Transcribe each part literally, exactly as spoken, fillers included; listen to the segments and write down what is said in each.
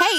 Hey,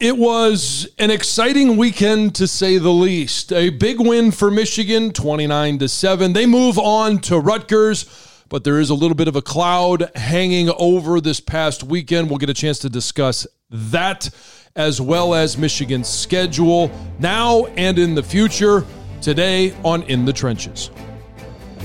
It was an exciting weekend, to say the least. A big win for Michigan, twenty-nine to seven. They move on to Rutgers, but there is a little bit of a cloud hanging over this past weekend. We'll get a chance to discuss that, as well as Michigan's schedule now and in the future, today on In the Trenches.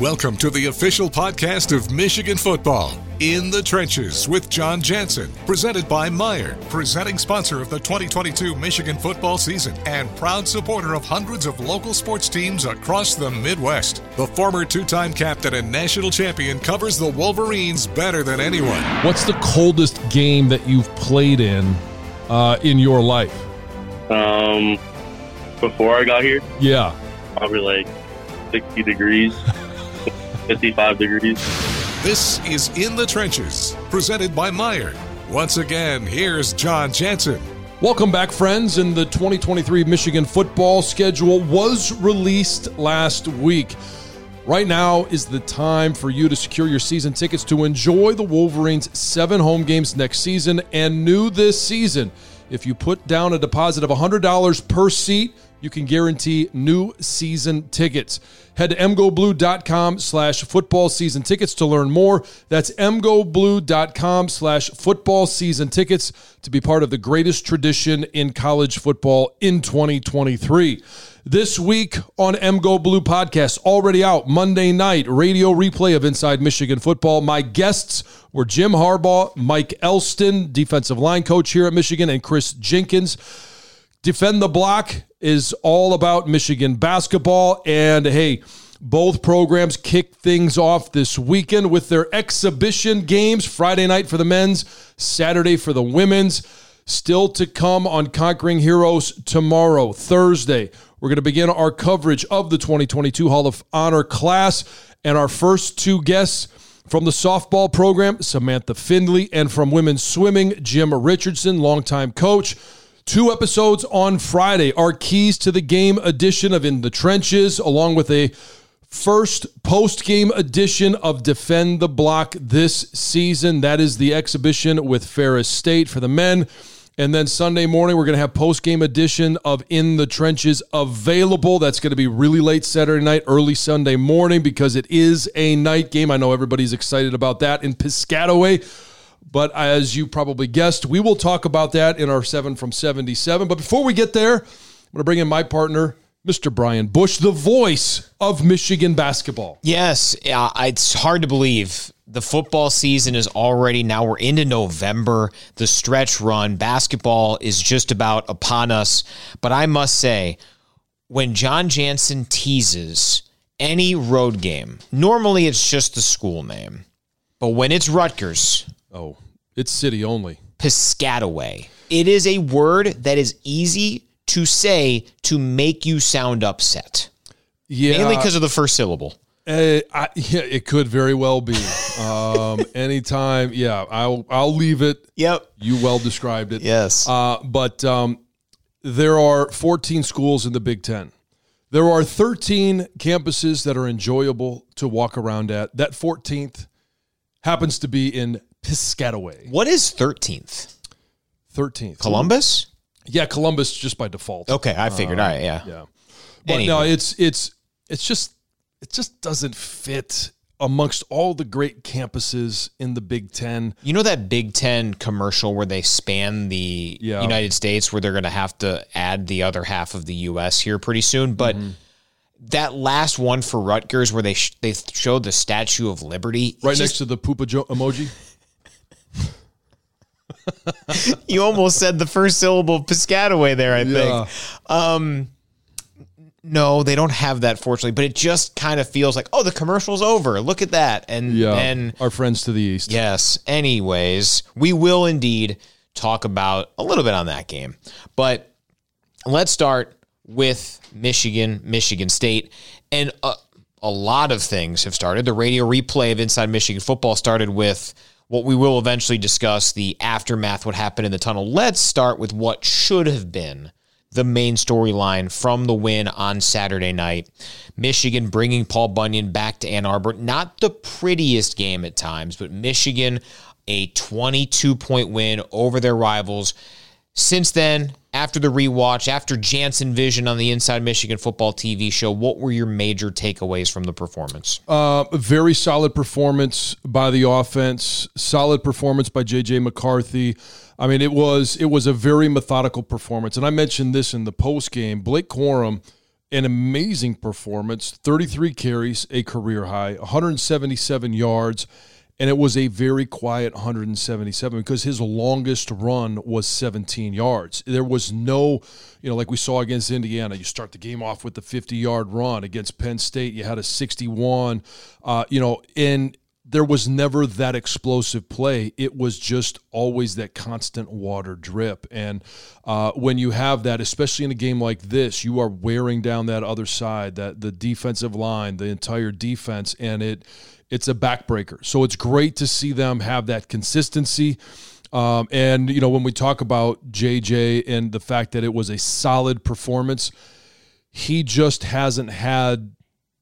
Welcome to the official podcast of Michigan football, In the Trenches with John Jansen, presented by Meijer, presenting sponsor of the twenty twenty-two Michigan football season and proud supporter of hundreds of local sports teams across the Midwest. The former two-time captain and national champion covers the Wolverines better than anyone. What's the coldest game that you've played in uh, in your life? Um, before I got here? Yeah. Probably like sixty degrees. fifty-five degrees. This is In the Trenches, presented by Meijer. Once again, here's John Jansen. Welcome back, friends. And the twenty twenty-three Michigan football schedule was released last week. Right now is the time for you to secure your season tickets to enjoy the Wolverines' seven home games next season. And new this season, if you put down a deposit of one hundred dollars per seat, you can guarantee new season tickets. Head to mgoblue.com slash football season tickets to learn more. That's mgoblue.com slash football season tickets to be part of the greatest tradition in college football in twenty twenty-three. This week on M G O Blue Podcast, already out Monday night, radio replay of Inside Michigan Football. My guests were Jim Harbaugh, Mike Elston, defensive line coach here at Michigan, and Chris Jenkins. Defend the Block is all about Michigan basketball, and hey, both programs kick things off this weekend with their exhibition games, Friday night for the men's, Saturday for the women's. Still to come on Conquering Heroes tomorrow, Thursday. We're going to begin our coverage of the twenty twenty-two Hall of Honor class, and our first two guests from the softball program, Samantha Findley, and from women's swimming, Jim Richardson, longtime coach. Two episodes on Friday, our Keys to the Game edition of In the Trenches, along with a first post-game edition of Defend the Block this season. That is the exhibition with Ferris State for the men, And then Sunday morning, we're going to have post-game edition of In the Trenches available. That's going to be really late Saturday night, early Sunday morning, because it is a night game. I know everybody's excited about that in Piscataway. But as you probably guessed, we will talk about that in our seven from seventy-seven. But before we get there, I'm going to bring in my partner, Mister Brian Bush, the voice of Michigan basketball. Yes, uh, it's hard to believe. The football season is already, now we're into November, the stretch run. Basketball is just about upon us. But I must say, when John Jansen teases any road game, normally it's just the school name. But when it's Rutgers... Oh, it's city only. Piscataway. It is a word that is easy to say to make you sound upset. Yeah. Mainly because of the first syllable. Uh, I, yeah, it could very well be. Um, anytime, yeah, I'll I'll leave it. Yep. You well described it. Yes. Uh, but um, there are fourteen schools in the Big Ten. There are thirteen campuses that are enjoyable to walk around at. That fourteenth happens to be in Piscataway. What is thirteenth? thirteenth. Columbus? Yeah, Columbus just by default. Okay, I figured. Uh, All right, yeah. Yeah. But anyway. no, it's it's it's just... It just doesn't fit amongst all the great campuses in the Big Ten. You know that Big Ten commercial where they span the yeah. United States, where they're going to have to add the other half of the U S here pretty soon? But mm-hmm. that last one for Rutgers where they sh- they showed the Statue of Liberty. Right just- next to the poop jo- emoji? You almost said the first syllable of Piscataway there, I yeah. think. Um No, they don't have that, fortunately, but it just kind of feels like, oh, the commercial's over. Look at that. And then yeah, our friends to the east. Yes. Anyways, we will indeed talk about a little bit on that game. But let's start with Michigan, Michigan State. And a, a lot of things have started. The radio replay of Inside Michigan Football started with what we will eventually discuss, the aftermath, what happened in the tunnel. Let's start with what should have been the main storyline from the win on Saturday night. Michigan bringing Paul Bunyan back to Ann Arbor. Not the prettiest game at times, but Michigan, a twenty-two point win over their rivals. Since then, after the rewatch, after Jansen Vision on the Inside Michigan Football T V show, what were your major takeaways from the performance? Uh, very solid performance by the offense. Solid performance by J J McCarthy. I mean, it was it was a very methodical performance. And I mentioned this in the postgame. Blake Corum, an amazing performance. thirty-three carries, a career high, one hundred seventy-seven yards. And it was a very quiet one hundred seventy-seven because his longest run was seventeen yards. There was no, you know, like we saw against Indiana, you start the game off with the fifty-yard run. Against Penn State, you had a sixty-one, uh, you know, and there was never that explosive play. It was just always that constant water drip. And uh, when you have that, especially in a game like this, you are wearing down that other side, that the defensive line, the entire defense, and it – it's a backbreaker. So it's great to see them have that consistency. Um, and, you know, when we talk about J J and the fact that it was a solid performance, he just hasn't had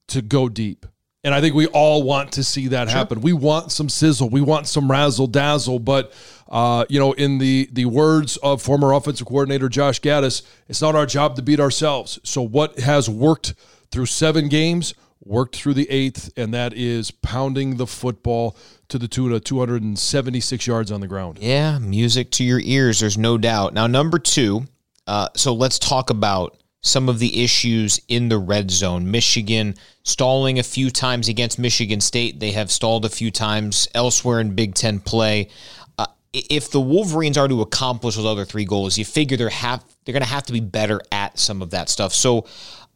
to go deep. And I think we all want to see that sure. happen. We want some sizzle. We want some razzle-dazzle. But, uh, you know, in the the words of former offensive coordinator Josh Gattis, it's not our job to beat ourselves. So what has worked through seven games worked through the eighth, and that is pounding the football to the tune of two hundred seventy-six yards on the ground. Yeah, music to your ears, there's no doubt. Now, number two, uh, so let's talk about some of the issues in the red zone. Michigan stalling a few times against Michigan State. They have stalled a few times elsewhere in Big Ten play. Uh, if the Wolverines are to accomplish those other three goals, you figure they're, have, they're going to have to be better at some of that stuff. So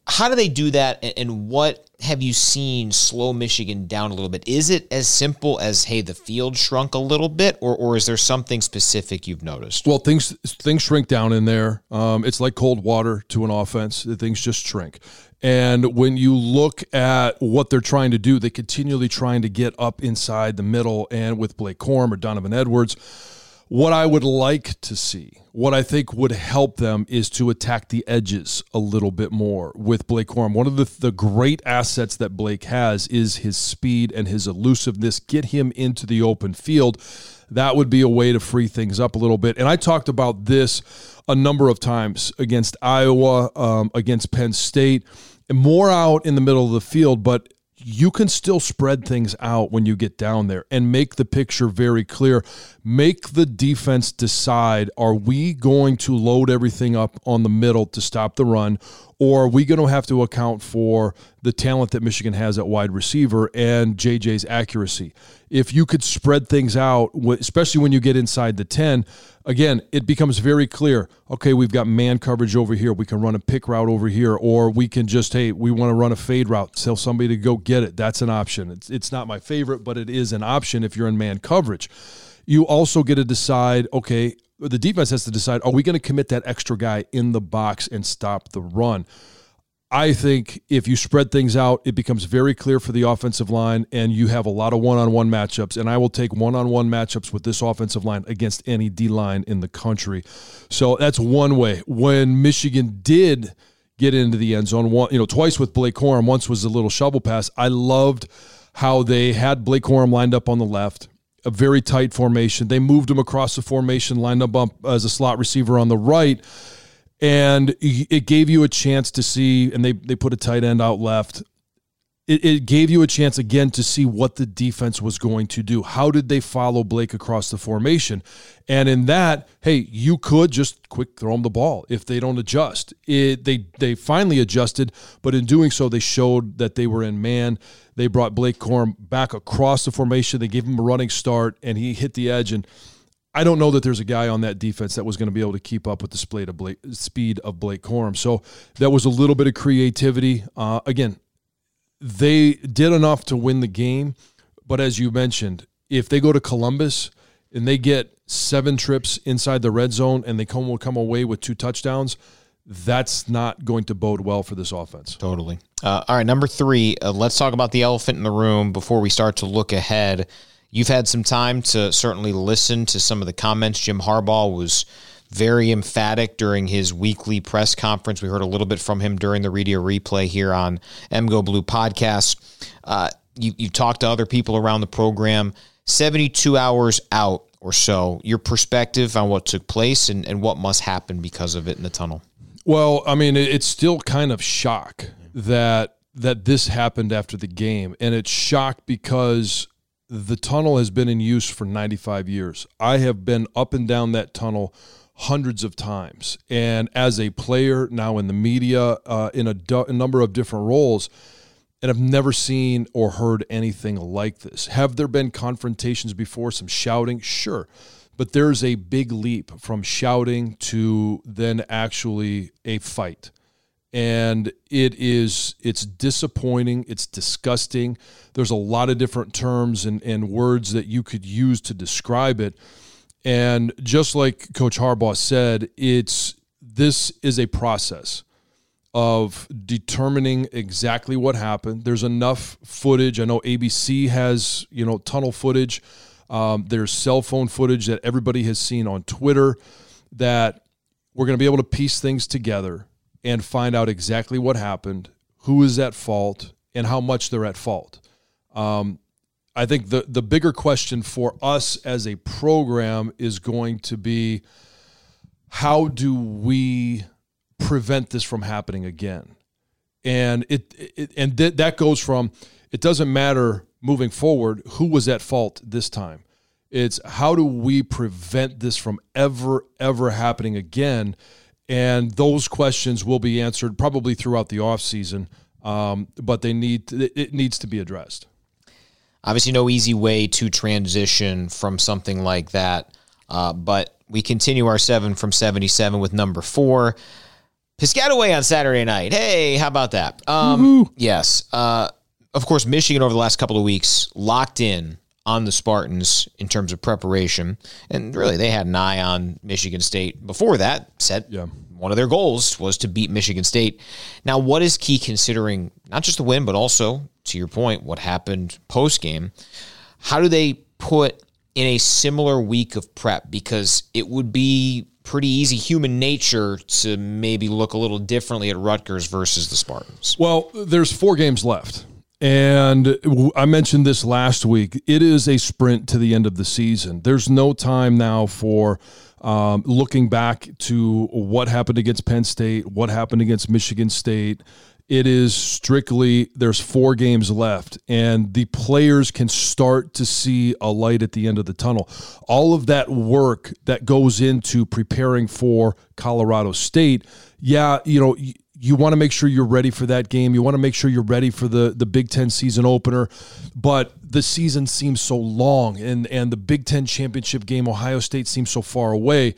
how do they do that, and what have you seen slow Michigan down a little bit? Is it as simple as, hey, the field shrunk a little bit, or or is there something specific you've noticed? Well, things things shrink down in there. Um, it's like cold water to an offense. Things just shrink. And when you look at what they're trying to do, they're continually trying to get up inside the middle, and with Blake Corum or Donovan Edwards, What I would like to see, what I think would help them, is to attack the edges a little bit more with Blake Corum. One of the, the great assets that Blake has is his speed and his elusiveness. Get him into the open field. That would be a way to free things up a little bit. And I talked about this a number of times against Iowa, um, against Penn State, and more out in the middle of the field, but you can still spread things out when you get down there and make the picture very clear. Make the defense decide, are we going to load everything up on the middle to stop the run, or are we going to have to account for the talent that Michigan has at wide receiver and J J's accuracy? If you could spread things out, especially when you get inside the ten, again, it becomes very clear, okay, we've got man coverage over here. We can run a pick route over here, or we can just, hey, we want to run a fade route. Tell somebody to go get it. That's an option. It's, it's not my favorite, but it is an option if you're in man coverage. You also get to decide, okay, the defense has to decide, are we going to commit that extra guy in the box and stop the run? I think if you spread things out, it becomes very clear for the offensive line, and you have a lot of one-on-one matchups, and I will take one-on-one matchups with this offensive line against any D-line in the country. So that's one way. When Michigan did get into the end zone, one, you know, twice with Blake Corum, once was a little shovel pass, I loved how they had Blake Corum lined up on the left, a very tight formation. They moved him across the formation, lined him up as a slot receiver on the right, and it gave you a chance to see, and they, they put a tight end out left. It, it gave you a chance, again, to see what the defense was going to do. How did they follow Blake across the formation? And in that, hey, you could just quick throw them the ball if they don't adjust. It, they, they finally adjusted, but in doing so, they showed that they were in man. They brought Blake Corum back across the formation. They gave him a running start, and he hit the edge, and I don't know that there's a guy on that defense that was going to be able to keep up with the speed of Blake, speed of Blake Corum. So that was a little bit of creativity. Uh, again, they did enough to win the game, but as you mentioned, if they go to Columbus and they get seven trips inside the red zone and they come, will come away with two touchdowns, that's not going to bode well for this offense. Totally. Uh, all right, number three, uh, let's talk about the elephant in the room before we start to look ahead. You've had some time to certainly listen to some of the comments. Jim Harbaugh was very emphatic during his weekly press conference. We heard a little bit from him during the radio replay here on M G O Blue podcast. Uh, you, you talked to other people around the program. seventy-two hours out or so, your perspective on what took place and, and what must happen because of it in the tunnel. Well, I mean, it's still kind of shock that that this happened after the game, and it's shock because the tunnel has been in use for ninety-five years. I have been up and down that tunnel hundreds of times. And as a player, now in the media, uh, in a, du- a number of different roles, and I've never seen or heard anything like this. Have there been confrontations before, some shouting? Sure. But there's a big leap from shouting to then actually a fight. And it is, it's disappointing. It's disgusting. There's a lot of different terms and, and words that you could use to describe it. And just like Coach Harbaugh said, it's, this is a process of determining exactly what happened. There's enough footage. I know A B C has, you know, tunnel footage. Um, there's cell phone footage that everybody has seen on Twitter, that we're going to be able to piece things together and find out exactly what happened, who is at fault, and how much they're at fault. Um, I think the, the bigger question for us as a program is going to be, how do we prevent this from happening again? And it, it and th- that goes from, it doesn't matter moving forward who was at fault this time. It's how do we prevent this from ever, ever happening again? And those questions will be answered probably throughout the offseason, um, but they need to, it needs to be addressed. Obviously, no easy way to transition from something like that, uh, but we continue our seven from seventy-seven with number four. Piscataway on Saturday night. Hey, how about that? Um, yes. Uh, of course, Michigan over the last couple of weeks locked in on the Spartans in terms of preparation. And really, they had an eye on Michigan State before that. Set yeah. One of their goals was to beat Michigan State. Now, what is key considering not just the win, but also, to your point, what happened post-game? How do they put in a similar week of prep, because it would be pretty easy human nature to maybe look a little differently at Rutgers versus the Spartans? Well, there's four games left. And I mentioned this last week. It is a sprint to the end of the season. There's no time now for um, looking back to what happened against Penn State, what happened against Michigan State. It is strictly, there's four games left, and the players can start to see a light at the end of the tunnel. All of that work that goes into preparing for Colorado State, yeah, you know, you want to make sure you're ready for that game. You want to make sure you're ready for the, the Big Ten season opener. But the season seems so long, and, and the Big Ten championship game, Ohio State, seems so far away.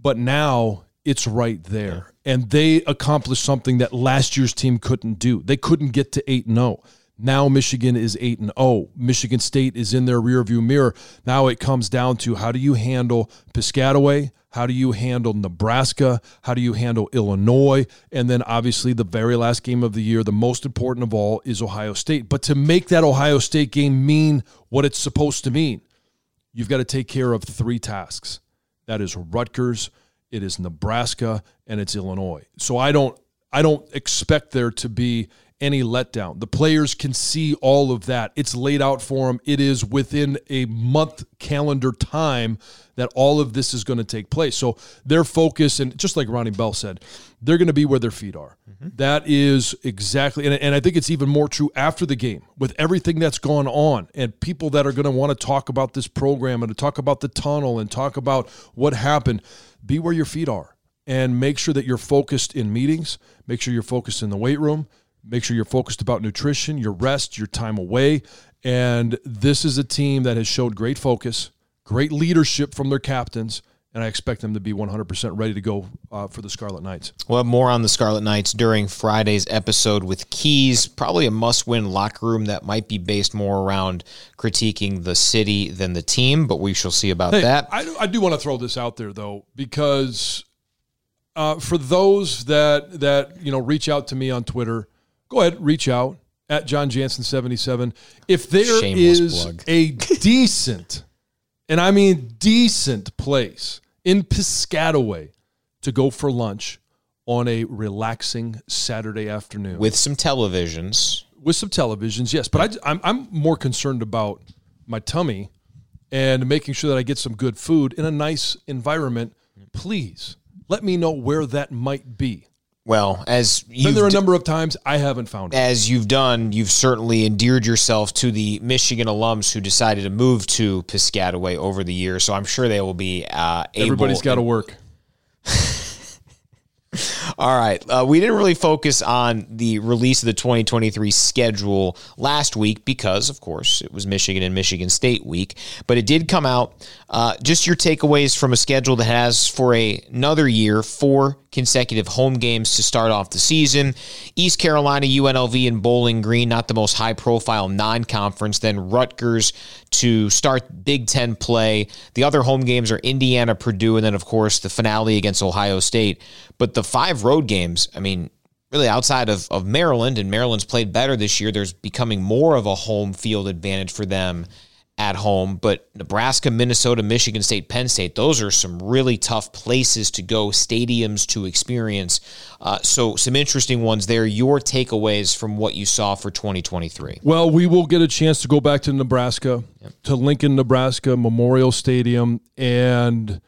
But now it's right there. And they accomplished something that last year's team couldn't do. They couldn't get to eight and oh. Now Michigan is eight and oh. Michigan State is in their rearview mirror. Now it comes down to, how do you handle Piscataway? How do you handle Nebraska? How do you handle Illinois? And then obviously the very last game of the year, the most important of all, is Ohio State. But to make that Ohio State game mean what it's supposed to mean, you've got to take care of three tasks. That is Rutgers, it is Nebraska, and it's Illinois. So I don't I don't expect there to be any letdown. The players can see all of that. It's laid out for them. It is within a month calendar time that all of this is going to take place. So their focus, and just like Ronnie Bell said, they're going to be where their feet are. Mm-hmm. That is exactly, and, and I think it's even more true after the game with everything that's gone on and people that are going to want to talk about this program and to talk about the tunnel and talk about what happened. Be where your feet are and make sure that you're focused in meetings. Make sure you're focused in the weight room. Make sure you're focused about nutrition, your rest, your time away. And this is a team that has showed great focus, great leadership from their captains, and I expect them to be one hundred percent ready to go uh, for the Scarlet Knights. We'll have more on the Scarlet Knights during Friday's episode with Keys. Probably a must-win locker room that might be based more around critiquing the city than the team, but we shall see about hey, that. I, I do want to throw this out there, though, because uh, for those that, that you know reach out to me on Twitter, go ahead, reach out, at John Jansen seventy-seven. If there Shameless is plug. a decent, and I mean decent, place in Piscataway to go for lunch on a relaxing Saturday afternoon. With some televisions. With some televisions, yes. But I, I'm, I'm more concerned about my tummy and making sure that I get some good food in a nice environment. Please let me know where that might be. Well, as you've there are a number of times I haven't found it. As you've done, you've certainly endeared yourself to the Michigan alums who decided to move to Piscataway over the years. So I'm sure they will be uh, able. Everybody's got to work. All right. Uh, we didn't really focus on the release of the twenty twenty-three schedule last week because, of course, it was Michigan and Michigan State week. But it did come out. Uh, just your takeaways from a schedule that has, for a, another year, four consecutive home games to start off the season. East Carolina, U N L V, and Bowling Green, not the most high-profile non-conference. Then Rutgers to start Big Ten play. The other home games are Indiana, Purdue, and then, of course, the finale against Ohio State. But the five road games, I mean, really outside of, of Maryland, and Maryland's played better this year, there's becoming more of a home field advantage for them at home. But Nebraska, Minnesota, Michigan State, Penn State, those are some really tough places to go, stadiums to experience. Uh, so some interesting ones there. Your takeaways from what you saw for twenty twenty-three? Well, we will get a chance to go back to Nebraska, yep. to Lincoln, Nebraska, Memorial Stadium, and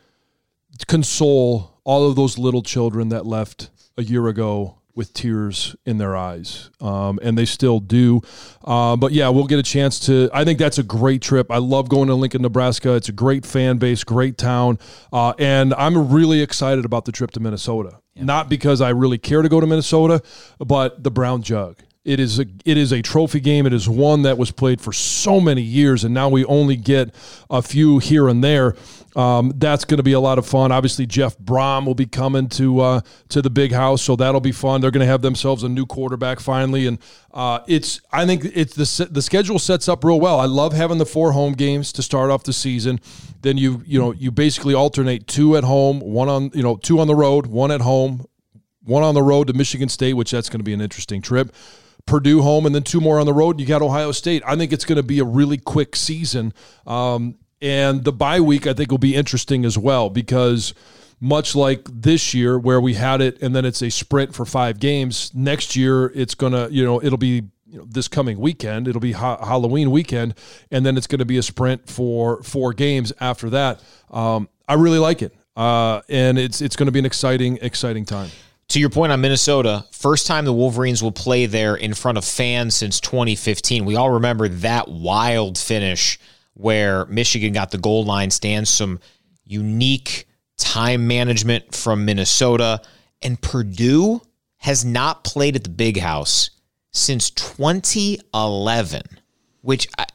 console all of those little children that left a year ago with tears in their eyes, um, and they still do. Uh, but, yeah, we'll get a chance to – I think that's a great trip. I love going to Lincoln, Nebraska. It's a great fan base, great town, uh, and I'm really excited about the trip to Minnesota. Yeah. Not because I really care to go to Minnesota, but the Brown Jug. It is a it is a trophy game. It is one that was played for so many years, and now we only get a few here and there. Um, that's going to be a lot of fun. Obviously, Jeff Brohm will be coming to uh, to the Big House, so that'll be fun. They're going to have themselves a new quarterback finally, and uh, it's I think it's the the schedule sets up real well. I love having the four home games to start off the season. Then you you know you basically alternate two at home, one on you know two on the road, one at home, one on the road to Michigan State, which that's going to be an interesting trip. Purdue home, and then two more on the road. You got Ohio State. I think it's going to be a really quick season. Um, And the bye week, I think, will be interesting as well, because much like this year where we had it and then it's a sprint for five games, next year it's going to, you know, it'll be you know, this coming weekend, it'll be ha- Halloween weekend, and then it's going to be a sprint for four games after that. Um, I really like it. Uh, and it's it's going to be an exciting, exciting time. To your point on Minnesota, first time the Wolverines will play there in front of fans since twenty fifteen. We all remember that wild finish where Michigan got the goal line stand, some unique time management from Minnesota. And Purdue has not played at the Big House since twenty eleven, which I,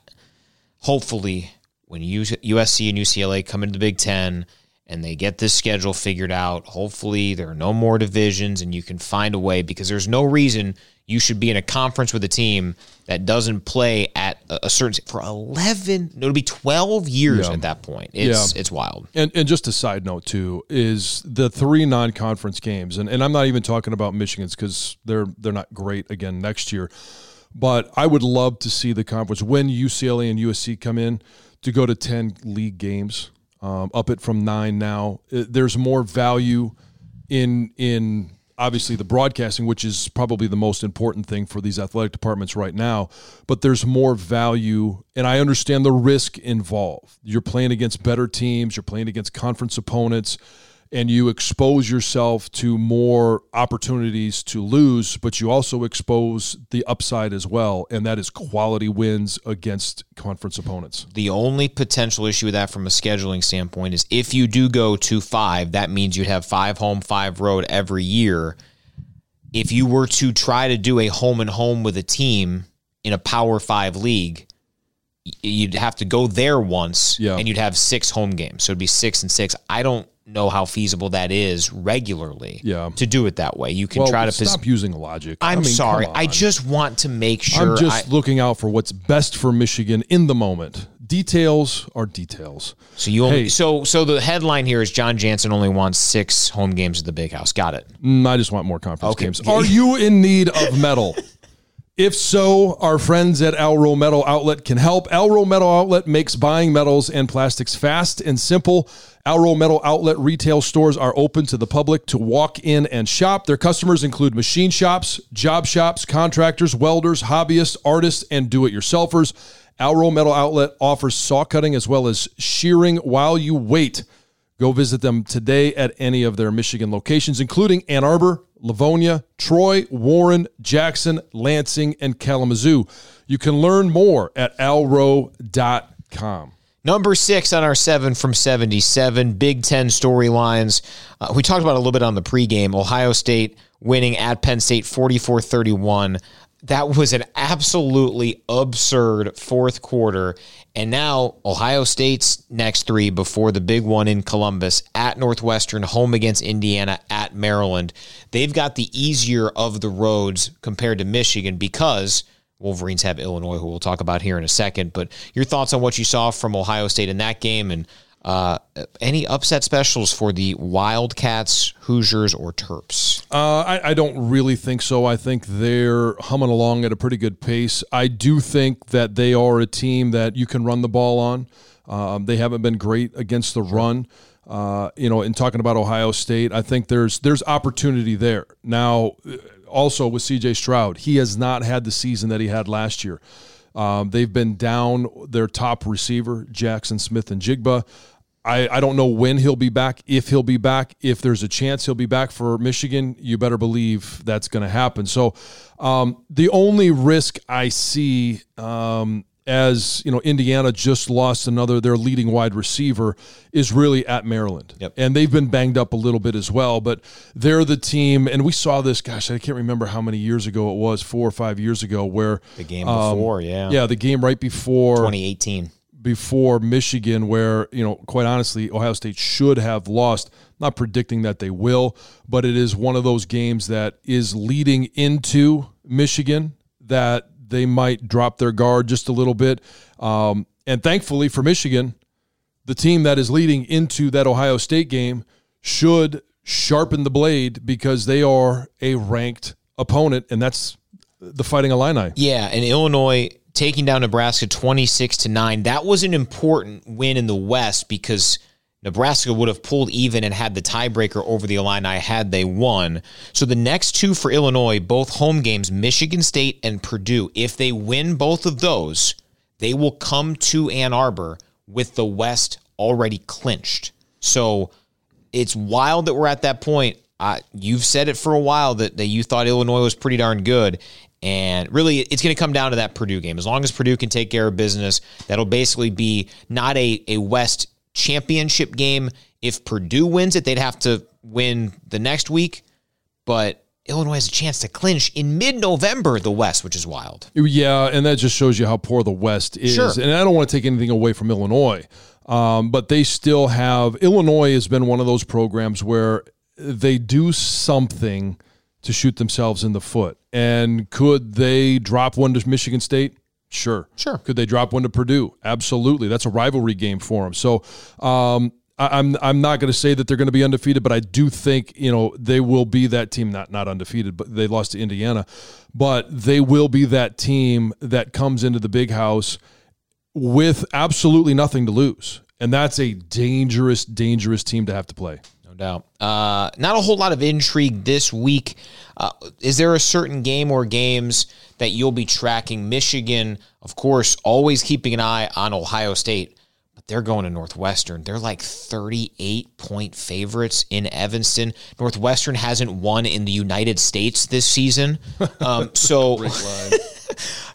hopefully when U S C and U C L A come into the Big Ten and they get this schedule figured out, hopefully there are no more divisions and you can find a way, because there's no reason you should be in a conference with a team that doesn't play at a certain – for eleven – it'll be twelve years yeah. at that point. It's yeah. it's wild. And and just a side note, too, is the three non-conference games, and, and I'm not even talking about Michigan's because they're they're not great again next year, but I would love to see the conference, when U C L A and U S C come in, to go to ten league games. Um, up it from nine now. There's more value in in obviously the broadcasting, which is probably the most important thing for these athletic departments right now. But there's more value, and I understand the risk involved. You're playing against better teams. You're playing against conference opponents, and you expose yourself to more opportunities to lose, but you also expose the upside as well, and that is quality wins against conference opponents. The only potential issue with that from a scheduling standpoint is if you do go to five, that means you'd have five home, five road every year. If you were to try to do a home and home with a team in a Power Five league, you'd have to go there once, yeah. and you'd have six home games. So it'd be six and six. I don't know how feasible that is regularly yeah. to do it that way. You can well, try to stop pos- using logic. I'm I mean, sorry. I just want to make sure. I'm just I- looking out for what's best for Michigan in the moment. Details are details. So you only, hey. so so the headline here is John Jansen only wants six home games at the Big House. Got it. Mm, I just want more conference okay. games. Are you in need of metal? If so, our friends at Alro Metal Outlet can help. Alro Metal Outlet makes buying metals and plastics fast and simple. Alro Metal Outlet retail stores are open to the public to walk in and shop. Their customers include machine shops, job shops, contractors, welders, hobbyists, artists, and do-it-yourselfers. Alro Metal Outlet offers saw cutting as well as shearing while you wait. Go visit them today at any of their Michigan locations, including Ann Arbor, Livonia, Troy, Warren, Jackson, Lansing, and Kalamazoo. You can learn more at alro dot com. Number six on our seven from seventy-seven, Big Ten storylines. Uh, we talked about a little bit on the pregame. Ohio State winning at Penn State forty-four thirty-one. That was an absolutely absurd fourth quarter. And now Ohio State's next three before the big one in Columbus, at Northwestern, home against Indiana, at Maryland. They've got the easier of the roads compared to Michigan because Wolverines have Illinois, who we'll talk about here in a second. But your thoughts on what you saw from Ohio State in that game, and Uh, any upset specials for the Wildcats, Hoosiers, or Terps? Uh, I, I don't really think so. I think they're humming along at a pretty good pace. I do think that they are a team that you can run the ball on. Um, they haven't been great against the run. Uh, you know, in talking about Ohio State, I think there's there's opportunity there. Now, also with C J Stroud, he has not had the season that he had last year. Um, they've been down their top receiver, Jackson Smith-Njigba. I, I don't know when he'll be back, if he'll be back. If there's a chance he'll be back for Michigan, you better believe that's going to happen. So um, the only risk I see um, as, you know, Indiana just lost another, their leading wide receiver, is really at Maryland. Yep. And they've been banged up a little bit as well, but they're the team, and we saw this, gosh, I can't remember how many years ago it was, four or five years ago, where the game um, before, yeah. Yeah, the game right before. twenty eighteen. Before Michigan, where, you know, quite honestly, Ohio State should have lost. Not predicting that they will, but it is one of those games that is leading into Michigan that they might drop their guard just a little bit. Um, and thankfully for Michigan, the team that is leading into that Ohio State game should sharpen the blade, because they are a ranked opponent, and that's the Fighting Illini. Yeah, and Illinois taking down Nebraska twenty-six to nine. That was an important win in the West because Nebraska would have pulled even and had the tiebreaker over the Illini had they won. So the next two for Illinois, both home games, Michigan State and Purdue, if they win both of those, they will come to Ann Arbor with the West already clinched. So it's wild that we're at that point. Uh, you've said it for a while that, that you thought Illinois was pretty darn good. And really, it's going to come down to that Purdue game. As long as Purdue can take care of business, that'll basically be not a, a West championship game. If Purdue wins it, they'd have to win the next week. But Illinois has a chance to clinch in mid-November the West, which is wild. Yeah, and that just shows you how poor the West is. Sure. And I don't want to take anything away from Illinois. Um, but they still have – Illinois has been one of those programs where – they do something to shoot themselves in the foot. And could they drop one to Michigan State? Sure. Sure. Could they drop one to Purdue? Absolutely. That's a rivalry game for them. So um, I, I'm I'm not going to say that they're going to be undefeated, but I do think, you know, they will be that team, not not undefeated, but they lost to Indiana. But they will be that team that comes into the big house with absolutely nothing to lose. And that's a dangerous, dangerous team to have to play. Doubt. Uh, not a whole lot of intrigue this week. Uh, is there a certain game or games that you'll be tracking? Michigan, of course, always keeping an eye on Ohio State, but they're going to Northwestern. They're like thirty-eight point favorites in Evanston. Northwestern hasn't won in the United States this season. Um, so,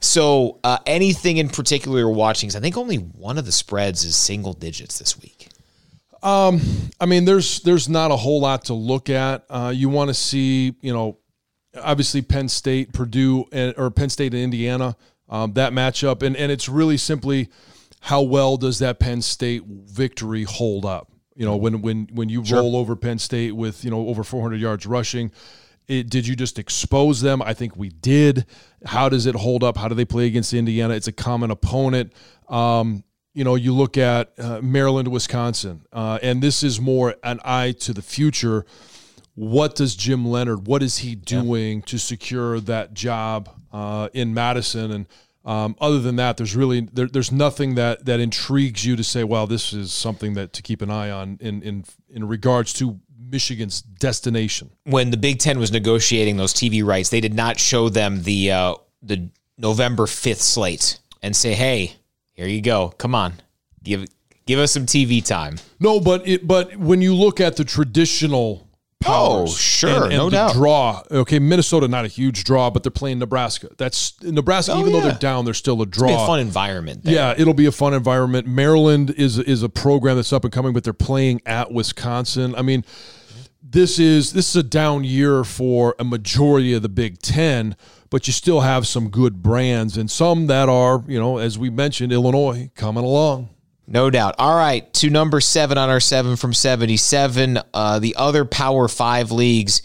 so uh, anything in particular you're watching? I think only one of the spreads is single digits this week. Um, I mean, there's there's not a whole lot to look at. Uh, you want to see, you know, obviously Penn State, Purdue, and, or Penn State and Indiana, um, that matchup. And, and it's really simply how well does that Penn State victory hold up? You know, when when, when you sure. roll over Penn State with, you know, over four hundred yards rushing, it, did you just expose them? I think we did. How does it hold up? How do they play against Indiana? It's a common opponent. Um You know, you look at uh, Maryland, Wisconsin, uh, and this is more an eye to the future. What does Jim Leonard, what is he doing yeah. to secure that job uh, in Madison? And um, other than that, there's really there, there's nothing that, that intrigues you to say, well, this is something that to keep an eye on in in, in regards to Michigan's destination. When the Big Ten was negotiating those T V rights, they did not show them the uh, the November fifth slate and say, hey, here you go. Come on. Give give us some T V time. No, but it, but when you look at the traditional powers. Oh, sure. And, and no the doubt. Draw. Okay, Minnesota, not a huge draw, but they're playing Nebraska. That's Nebraska, oh, even yeah. though they're down, they're still a draw. It'll be a fun environment there. Yeah, it'll be a fun environment. Maryland is is a program that's up and coming, but they're playing at Wisconsin. I mean, this is this is a down year for a majority of the Big Ten, but you still have some good brands and some that are, you know, as we mentioned, Illinois coming along. No doubt. All right, to number seven on our seven from seventy-seven, uh, the other Power Five leagues,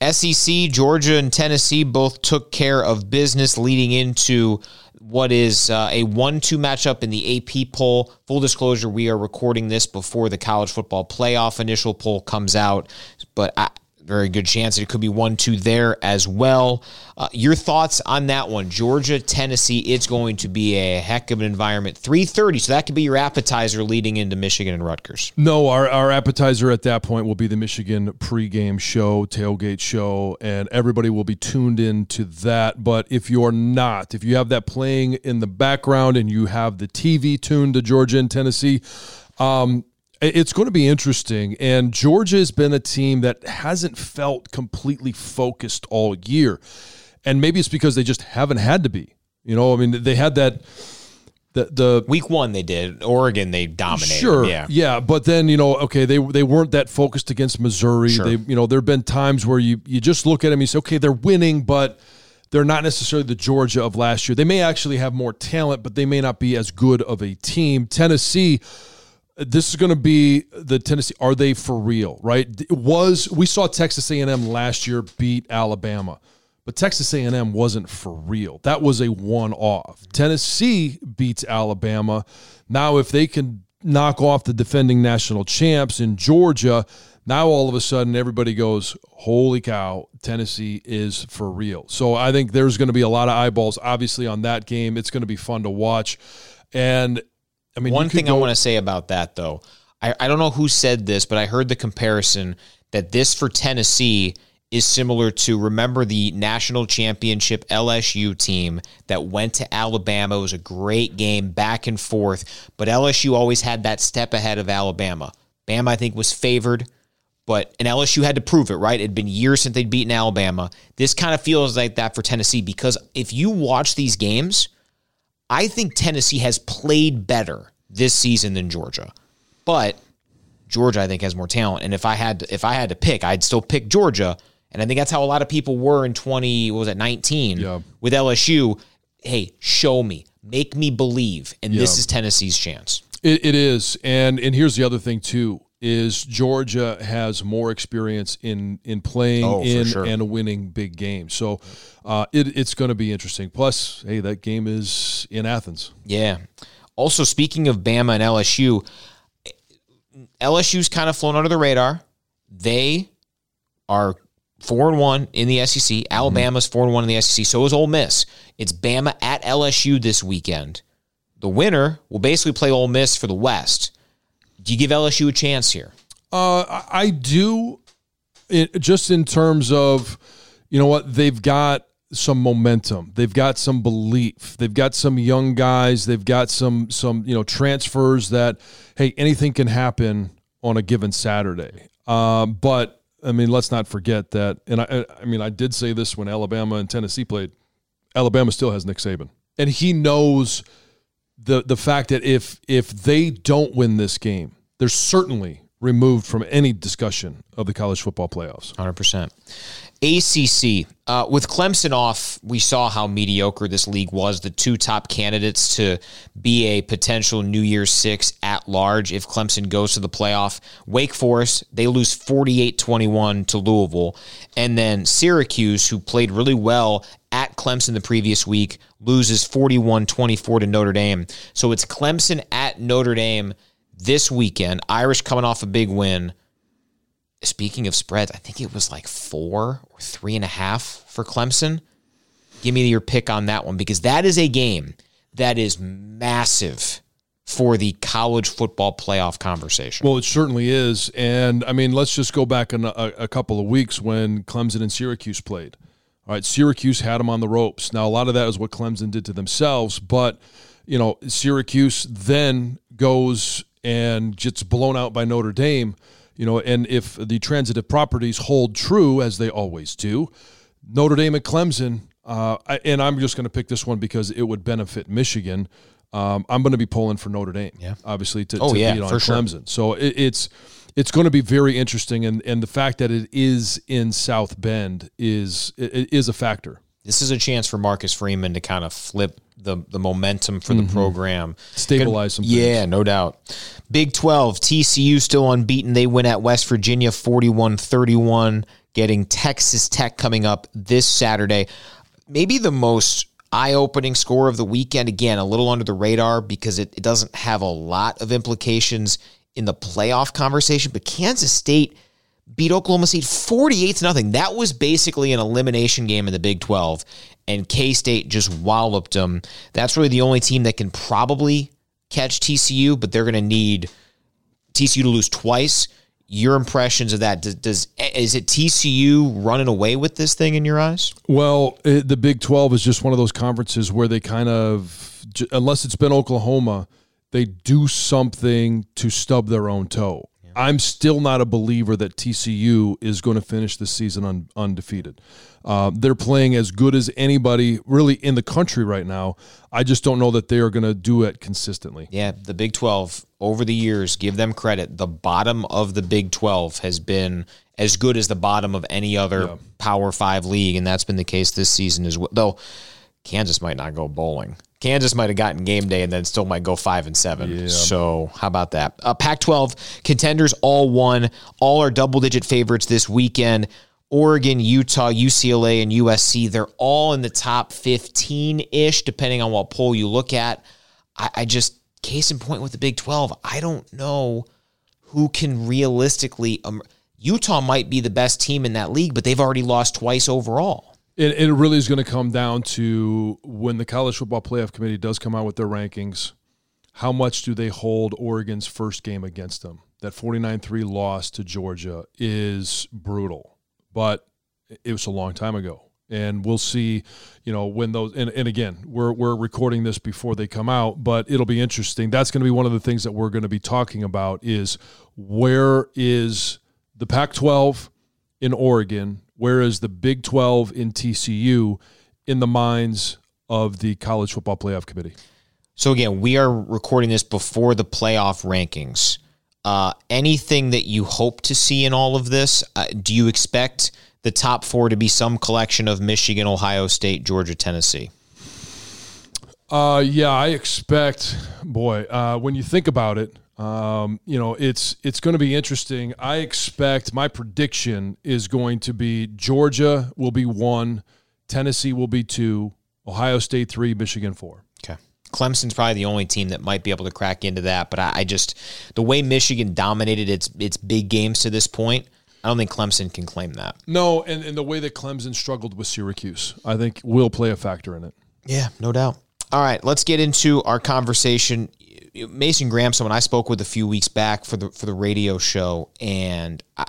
S E C, Georgia, and Tennessee both took care of business leading into what is uh, a one two matchup in the A P poll. Full disclosure, we are recording this before the college football playoff initial poll comes out, but I very good chance it could be one two there as well. Uh, your thoughts on that one? Georgia, Tennessee, it's going to be a heck of an environment. three thirty, so that could be your appetizer leading into Michigan and Rutgers. No, our, our appetizer at that point will be the Michigan pregame show, tailgate show, and everybody will be tuned in to that. But if you're not, if you have that playing in the background and you have the T V tuned to Georgia and Tennessee, um, it's going to be interesting, and Georgia has been a team that hasn't felt completely focused all year, and maybe it's because they just haven't had to be. You know, I mean, they had that the the week one they did Oregon, they dominated. Sure, yeah, yeah, but then you know, okay, they they weren't that focused against Missouri. Sure. They, you know, there've been times where you you just look at them, and you say, okay, they're winning, but they're not necessarily the Georgia of last year. They may actually have more talent, but they may not be as good of a team. Tennessee. This is going to be the Tennessee. Are they for real, right? It was we saw Texas A and M last year beat Alabama, but Texas A and M wasn't for real. That was a one-off. Tennessee beats Alabama. Now, if they can knock off the defending national champs in Georgia, Now all of a sudden everybody goes, holy cow, Tennessee is for real. So I think there's going to be a lot of eyeballs, obviously, on that game. It's going to be fun to watch. And I mean, one thing go- I want to say about that, though, I, I don't know who said this, but I heard the comparison that this for Tennessee is similar to, remember the national championship L S U team that went to Alabama. It was a great game, back and forth, but L S U always had that step ahead of Alabama. Bama, I think, was favored, but and L S U had to prove it, right? It'd been years since they'd beaten Alabama. This kind of feels like that for Tennessee, because if you watch these games, I think Tennessee has played better this season than Georgia, but Georgia, I think, has more talent. And if I had to, if I had to pick, I'd still pick Georgia. And I think that's how a lot of people were in twenty, what was it, nineteen, yeah. with L S U. Hey, show me, make me believe, and yeah. this is Tennessee's chance. It, it is, and and here's the other thing too: is Georgia has more experience in in playing oh, in sure. and winning big games. So uh, it, it's going to be interesting. Plus, hey, that game is in Athens. Yeah. Also, speaking of Bama and L S U, L S U's kind of flown under the radar. They are Four and one in the S E C. Alabama's four and one in the S E C. So is Ole Miss. It's Bama at L S U this weekend. The winner will basically play Ole Miss for the West. Do you give L S U a chance here? Uh, I do. It, just in terms of, you know what, they've got some momentum. They've got some belief. They've got some young guys. They've got some some you know transfers that, hey, anything can happen on a given Saturday. Um, but. I mean, let's not forget that. And I, I mean, I did say this when Alabama and Tennessee played. Alabama still has Nick Saban, and he knows the the fact that if if they don't win this game, they're certainly removed from any discussion of the college football playoffs. one hundred percent. A C C, uh, with Clemson off, we saw how mediocre this league was. The two top candidates to be a potential New Year's Six at large if Clemson goes to the playoff. Wake Forest, they lose forty-eight twenty-one to Louisville. And then Syracuse, who played really well at Clemson the previous week, loses forty-one twenty-four to Notre Dame. So it's Clemson at Notre Dame this weekend. Irish coming off a big win. Speaking of spreads, I think it was like four or three and a half for Clemson. Give me your pick on that one, because that is a game that is massive for the college football playoff conversation. Well, it certainly is. And, I mean, let's just go back in a, a couple of weeks when Clemson and Syracuse played. All right, Syracuse had them on the ropes. Now, a lot of that is what Clemson did to themselves, but, you know, Syracuse then goes and gets blown out by Notre Dame. You know, and if the transitive properties hold true, as they always do, Notre Dame and Clemson, uh, I, and I'm just going to pick this one because it would benefit Michigan. Um, I'm going to be pulling for Notre Dame, yeah. obviously, to, oh, to yeah, beat on Clemson. Sure. So it, it's it's going to be very interesting, and, and the fact that it is in South Bend is it, is a factor. This is a chance for Marcus Freeman to kind of flip the, the momentum for mm-hmm. the program. Stabilize some things. Yeah, no doubt. Big twelve, T C U still unbeaten. They win at West Virginia forty-one thirty-one, getting Texas Tech coming up this Saturday. Maybe the most eye-opening score of the weekend. Again, a little under the radar because it, it doesn't have a lot of implications in the playoff conversation, but Kansas State beat Oklahoma State forty-eight to nothing. That was basically an elimination game in the Big twelve, and K-State just walloped them. That's really the only team that can probably catch T C U, but they're going to need T C U to lose twice. Your impressions of that, does, does is it T C U running away with this thing in your eyes? Well, it, the Big twelve is just one of those conferences where they kind of, unless it's been Oklahoma, they do something to stub their own toe. I'm still not a believer that T C U is going to finish the season un- undefeated. Uh, they're playing as good as anybody really in the country right now. I just don't know that they are going to do it consistently. Yeah, the Big twelve, over the years, give them credit, the bottom of the Big twelve has been as good as the bottom of any other yeah. Power five league, and that's been the case this season as well. Though Kansas might not go bowling. Kansas might have gotten game day and then still might go five and seven. Yeah. So how about that? Uh, Pac twelve contenders all won. All are double-digit favorites this weekend. Oregon, Utah, U C L A, and U S C, they're all in the top fifteen-ish, depending on what poll you look at. I, I just, case in point with the Big twelve, I don't know who can realistically um, – Utah might be the best team in that league, but they've already lost twice overall. It, it really is going to come down to when the College Football Playoff Committee does come out with their rankings, how much do they hold Oregon's first game against them? That forty-nine three loss to Georgia is brutal, but it was a long time ago. And we'll see, you know, when those, and, and again, we're we're recording this before they come out, but it'll be interesting. That's going to be one of the things that we're going to be talking about is where is the Pac twelve in Oregon, where is the Big twelve in T C U in the minds of the College Football Playoff Committee? So again, we are recording this before the playoff rankings. Uh, anything that you hope to see in all of this, uh, do you expect the top four to be some collection of Michigan, Ohio State, Georgia, Tennessee? Uh, yeah, I expect, boy, uh, when you think about it, um, you know, it's it's going to be interesting. I expect my prediction is going to be Georgia will be one, Tennessee will be two, Ohio State three, Michigan four. Okay. Clemson's probably the only team that might be able to crack into that, but I, I just, the way Michigan dominated its its big games to this point, I don't think Clemson can claim that. No, and, and the way that Clemson struggled with Syracuse, I think will play a factor in it. Yeah, no doubt. All right, let's get into our conversation. Mason Graham, someone I spoke with a few weeks back for the for the radio show, and I,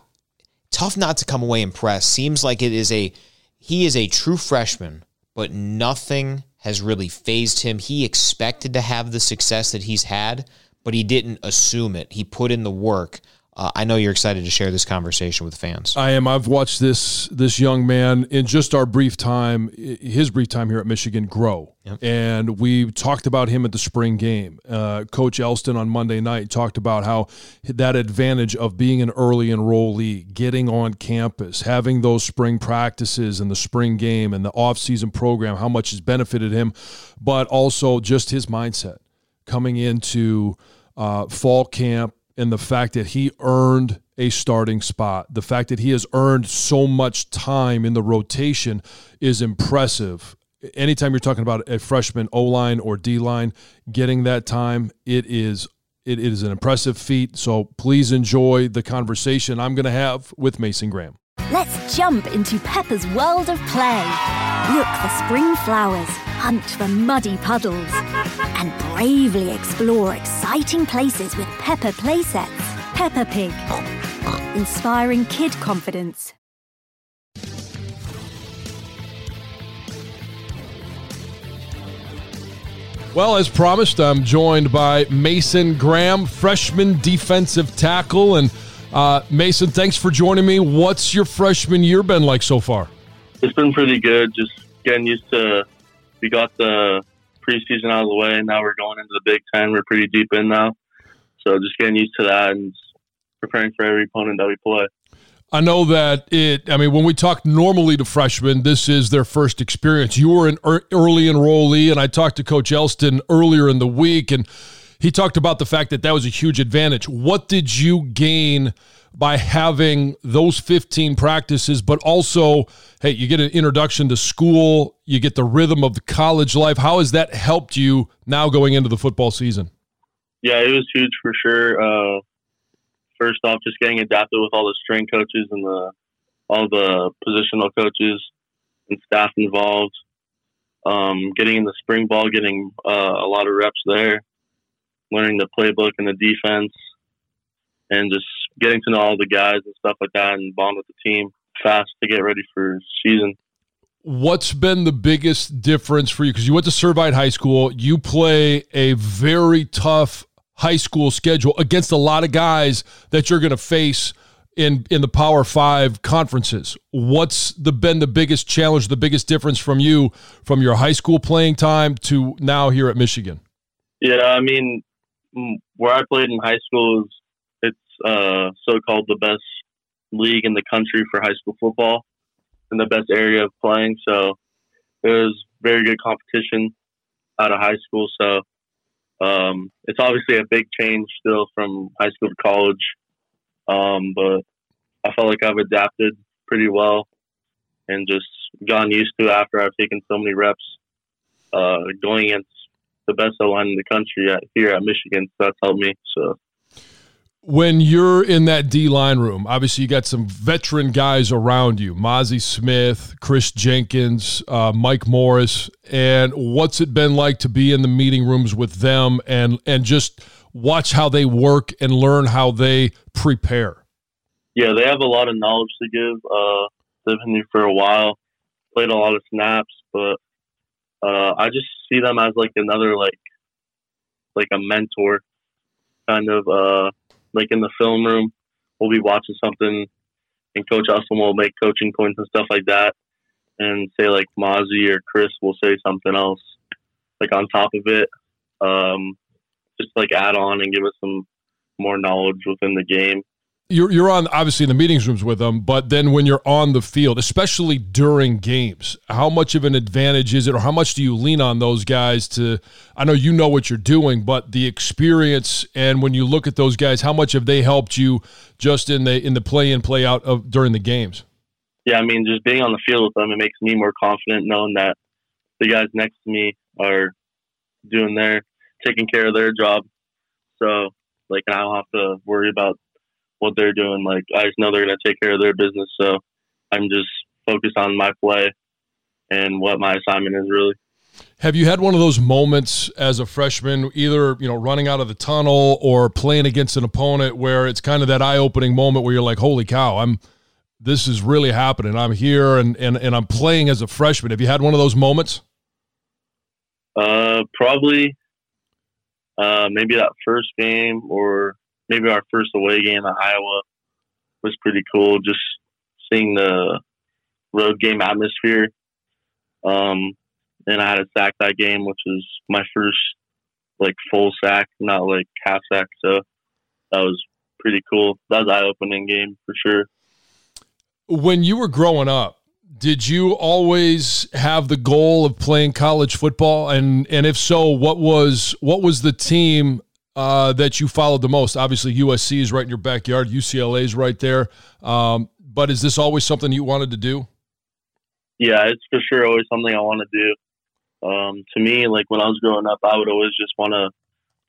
tough not to come away impressed. Seems like it is a he is a true freshman, but nothing has really fazed him. He expected to have the success that he's had, but he didn't assume it. He put in the work. Uh, I know you're excited to share this conversation with fans. I am. I've watched this this young man in just our brief time, his brief time here at Michigan, grow. Yep. And we talked about him at the spring game. Uh, Coach Elston on Monday night talked about how that advantage of being an early enrollee, getting on campus, having those spring practices and the spring game and the offseason program, how much has benefited him, but also just his mindset coming into uh, fall camp and the fact that he earned a starting spot, the fact that he has earned so much time in the rotation is impressive. Anytime you're talking about a freshman O-line or D-line getting that time, it is it is an impressive feat. So please enjoy the conversation I'm going to have with Mason Graham. Let's jump into Peppa's world of play. Look for spring flowers, hunt for muddy puddles, and bravely explore exciting places with Peppa play sets. Peppa Pig, inspiring kid confidence. Well, as promised, I'm joined by Mason Graham, freshman defensive tackle. And uh, Mason, thanks for joining me. What's your freshman year been like so far? It's been pretty good. Just getting used to, we got the preseason out of the way. Now we're going into the Big Ten. We're pretty deep in now. So just getting used to that and preparing for every opponent that we play. I know that it, I mean, when we talk normally to freshmen, this is their first experience. You were an early enrollee, and I talked to Coach Elston earlier in the week, and he talked about the fact that that was a huge advantage. What did you gain by having those fifteen practices, but also, hey, you get an introduction to school, you get the rhythm of the college life. How has that helped you now going into the football season? Yeah, it was huge for sure. Uh, first off, just getting adapted with all the strength coaches and the all the positional coaches and staff involved. Um, getting in the spring ball, getting uh, a lot of reps there, learning the playbook and the defense, and just getting to know all the guys and stuff like that and bond with the team fast to get ready for season. What's been the biggest difference for you? Because you went to Servite High School. You play a very tough high school schedule against a lot of guys that you're going to face in, in the Power Five conferences. What's the, been the biggest challenge, the biggest difference from you from your high school playing time to now here at Michigan? Yeah, I mean, where I played in high school is Uh, so-called the best league in the country for high school football and the best area of playing. So it was very good competition out of high school. So um, it's obviously a big change still from high school to college. Um, but I felt like I've adapted pretty well and just gotten used to it after I've taken so many reps uh, going against the best O-line in the country at, here at Michigan. So that's helped me. So when you're in that D-line room, obviously you got some veteran guys around you, Mazi Smith, Chris Jenkins, uh, Mike Morris, and what's it been like to be in the meeting rooms with them and and just watch how they work and learn how they prepare? Yeah, they have a lot of knowledge to give. Uh, they've been here for a while, played a lot of snaps, but uh, I just see them as like another, like, like a mentor kind of, uh, like in the film room, we'll be watching something and Coach Usman will make coaching points and stuff like that. And say like Mazi or Chris will say something else, like on top of it, um, just like add on and give us some more knowledge within the game. You're, you're on obviously in the meetings rooms with them, but then when you're on the field, especially during games, how much of an advantage is it, or how much do you lean on those guys to, I know you know what you're doing, but the experience, and when you look at those guys, how much have they helped you just in the in the play in, play out of during the games? Yeah, I mean, just being on the field with them, it makes me more confident knowing that the guys next to me are doing their, taking care of their job. So, like, I don't have to worry about what they're doing. Like, I just know they're going to take care of their business. So I'm just focused on my play and what my assignment is, really. Have you had one of those moments as a freshman, either, you know, running out of the tunnel or playing against an opponent, where it's kind of that eye-opening moment where you're like, holy cow, I'm, this is really happening. I'm here and, and, and I'm playing as a freshman. Have you had one of those moments? Uh, probably, uh, maybe that first game, or maybe our first away game at Iowa was pretty cool. Just seeing the road game atmosphere. Um, and I had a sack that game, which was my first like full sack, not like half sack. So that was pretty cool. That was an eye-opening game for sure. When you were growing up, did you always have the goal of playing college football? And, and if so, what was, what was the team Uh, that you followed the most? Obviously, U S C is right in your backyard. U C L A is right there. Um, but is this always something you wanted to do? Yeah, it's for sure always something I want to do. Um, to me, like when I was growing up, I would always just want to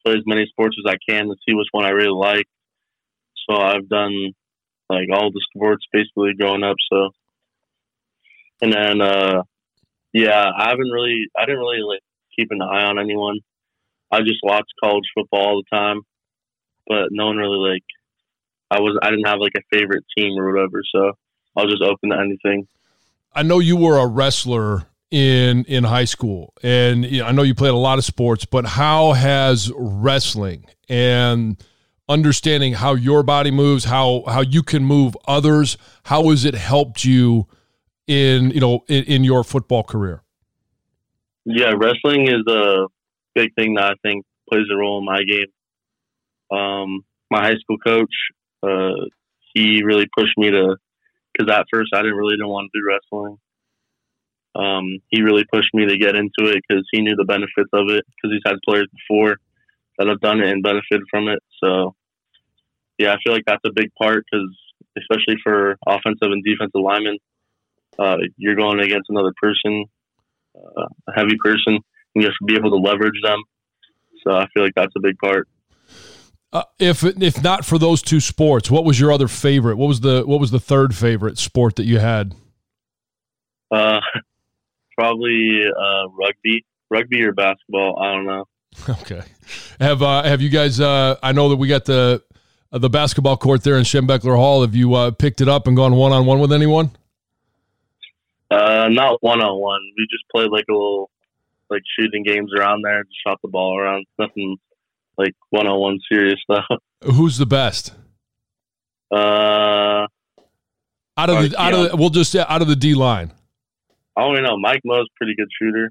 play as many sports as I can to see which one I really like. So I've done like all the sports basically growing up. So, and then uh, yeah, I haven't really, I didn't really like keep an eye on anyone. I just watched college football all the time, but no one really like, I was, I didn't have like a favorite team or whatever. So I was just open to anything. I know you were a wrestler in, in high school, and you know, I know you played a lot of sports, but how has wrestling and understanding how your body moves, how, how you can move others, how has it helped you in, you know, in, in your football career? Yeah. Wrestling is a big thing that I think plays a role in my game. Um, my high school coach, uh, he really pushed me to, because at first I didn't really didn't want to do wrestling. Um, he really pushed me to get into it because he knew the benefits of it, because he's had players before that have done it and benefited from it. So, yeah, I feel like that's a big part, because especially for offensive and defensive linemen, uh, you're going against another person, uh, a heavy person. You have to be able to leverage them. So I feel like that's a big part. Uh, if if not for those two sports, what was your other favorite? What was the what was the third favorite sport that you had? Uh, probably uh, rugby, rugby or basketball. I don't know. Okay. Have uh, have you guys? Uh, I know that we got the uh, the basketball court there in Schembechler Hall. Have you uh, picked it up and gone one on one with anyone? Uh, not one on one. We just played like a little, like shooting games around there, just shot the ball around. Nothing like one-on-one serious stuff. Who's the best? Uh, out of the, out of the, we'll just out of the D line. I only know Mike Moe's pretty good shooter.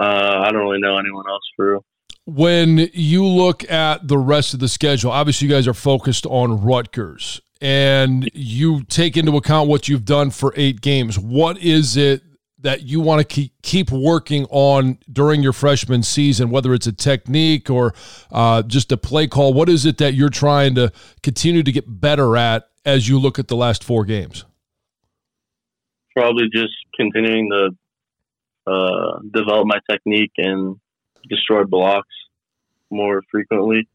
Uh, I don't really know anyone else for real. When you look at the rest of the schedule, obviously you guys are focused on Rutgers, and you take into account what you've done for eight games. What is it that you want to keep keep working on during your freshman season, whether it's a technique or uh, just a play call? What is it that you're trying to continue to get better at as you look at the last four games? Probably just continuing to uh, develop my technique and destroy blocks more frequently,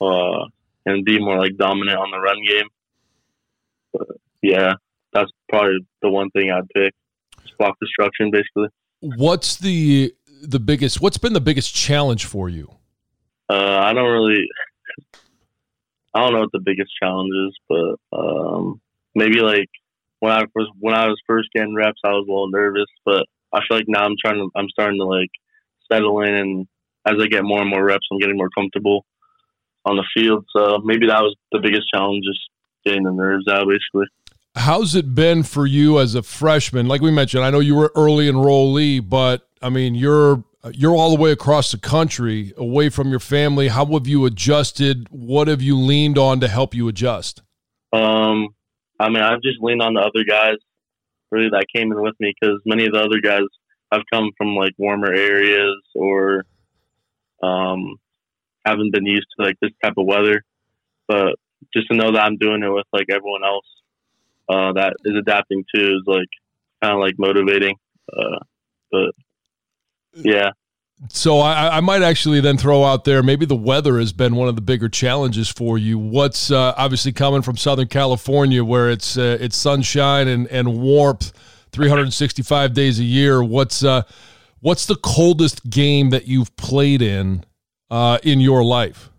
uh, and be more like dominant on the run game. But, yeah, that's probably the one thing I'd pick. Block destruction, basically. What's the the biggest? What's been the biggest challenge for you? Uh, I don't really. I don't know what the biggest challenge is, but um, maybe like when I was when I was first getting reps, I was a little nervous. But I feel like now I'm trying to. I'm starting to like settle in, and as I get more and more reps, I'm getting more comfortable on the field. So maybe that was the biggest challenge, just getting the nerves out, basically. How's it been for you as a freshman? Like we mentioned, I know you were early enrollee, but I mean, you're you're all the way across the country, away from your family. How have you adjusted? What have you leaned on to help you adjust? Um, I mean, I've just leaned on the other guys really that came in with me, because many of the other guys have come from like warmer areas or um, haven't been used to like this type of weather. But just to know that I'm doing it with like everyone else Uh, that is adapting too is like kind of like motivating, uh, but yeah. So I, I might actually then throw out there, maybe the weather has been one of the bigger challenges for you. What's uh, obviously coming from Southern California, where it's uh, it's sunshine and, and warmth, three hundred sixty-five days a year. What's uh, what's the coldest game that you've played in uh, in your life?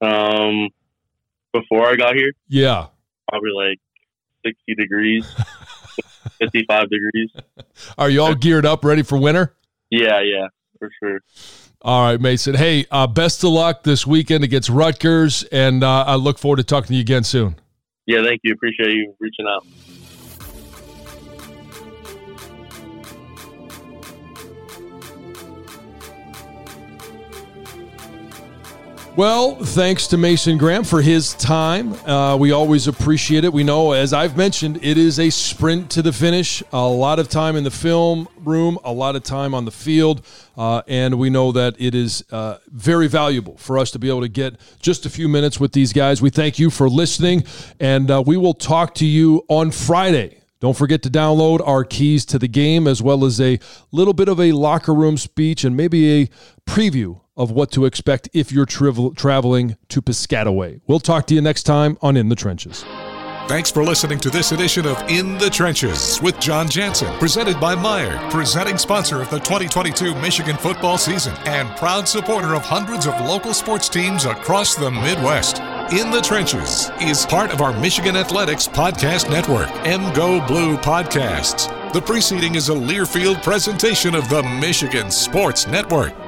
Um, before I got here, yeah, probably like sixty degrees, fifty-five degrees. Are you all geared up, ready for winter? Yeah, yeah, for sure. All right, Mason. Hey, uh, best of luck this weekend against Rutgers, and uh, I look forward to talking to you again soon. Yeah, thank you. Appreciate you reaching out. Well, thanks to Mason Graham for his time. Uh, we always appreciate it. We know, as I've mentioned, it is a sprint to the finish. A lot of time in the film room, a lot of time on the field, uh, and we know that it is uh, very valuable for us to be able to get just a few minutes with these guys. We thank you for listening, and uh, we will talk to you on Friday. Don't forget to download our keys to the game, as well as a little bit of a locker room speech and maybe a preview of what to expect if you're triv- traveling to Piscataway. We'll talk to you next time on In the Trenches. Thanks for listening to this edition of In the Trenches with John Jansen, presented by Meijer, presenting sponsor of the twenty twenty-two Michigan football season and proud supporter of hundreds of local sports teams across the Midwest. In the Trenches is part of our Michigan Athletics Podcast Network, M G O Blue Podcasts. The preceding is a Learfield presentation of the Michigan Sports Network.